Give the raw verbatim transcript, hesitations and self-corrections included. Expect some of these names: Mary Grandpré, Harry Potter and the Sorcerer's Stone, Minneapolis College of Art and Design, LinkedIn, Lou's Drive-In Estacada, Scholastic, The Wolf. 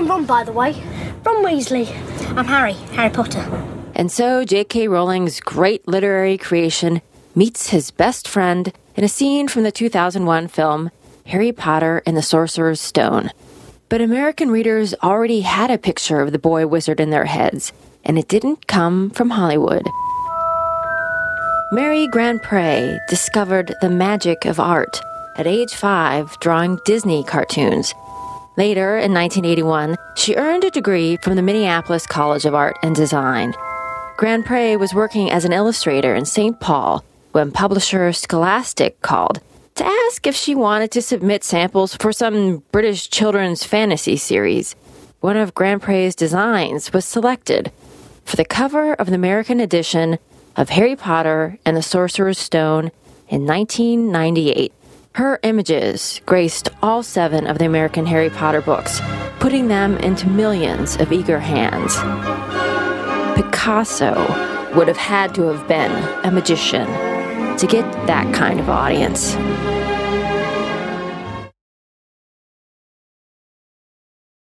I'm Ron, by the way. Ron Weasley. I'm Harry, Harry Potter. And so J K. Rowling's great literary creation meets his best friend in a scene from the two thousand one film Harry Potter and the Sorcerer's Stone. But American readers already had a picture of the boy wizard in their heads, and it didn't come from Hollywood. Mary Grandpré discovered the magic of art at age five, drawing Disney cartoons. Later, in nineteen eighty-one, she earned a degree from the Minneapolis College of Art and Design. Grandpré was working as an illustrator in Saint Paul when publisher Scholastic called to ask if she wanted to submit samples for some British children's fantasy series. One of Grandpré's designs was selected for the cover of the American edition of Harry Potter and the Sorcerer's Stone in nineteen ninety-eight. Her images graced all seven of the American Harry Potter books, putting them into millions of eager hands. Picasso would have had to have been a magician to get that kind of audience.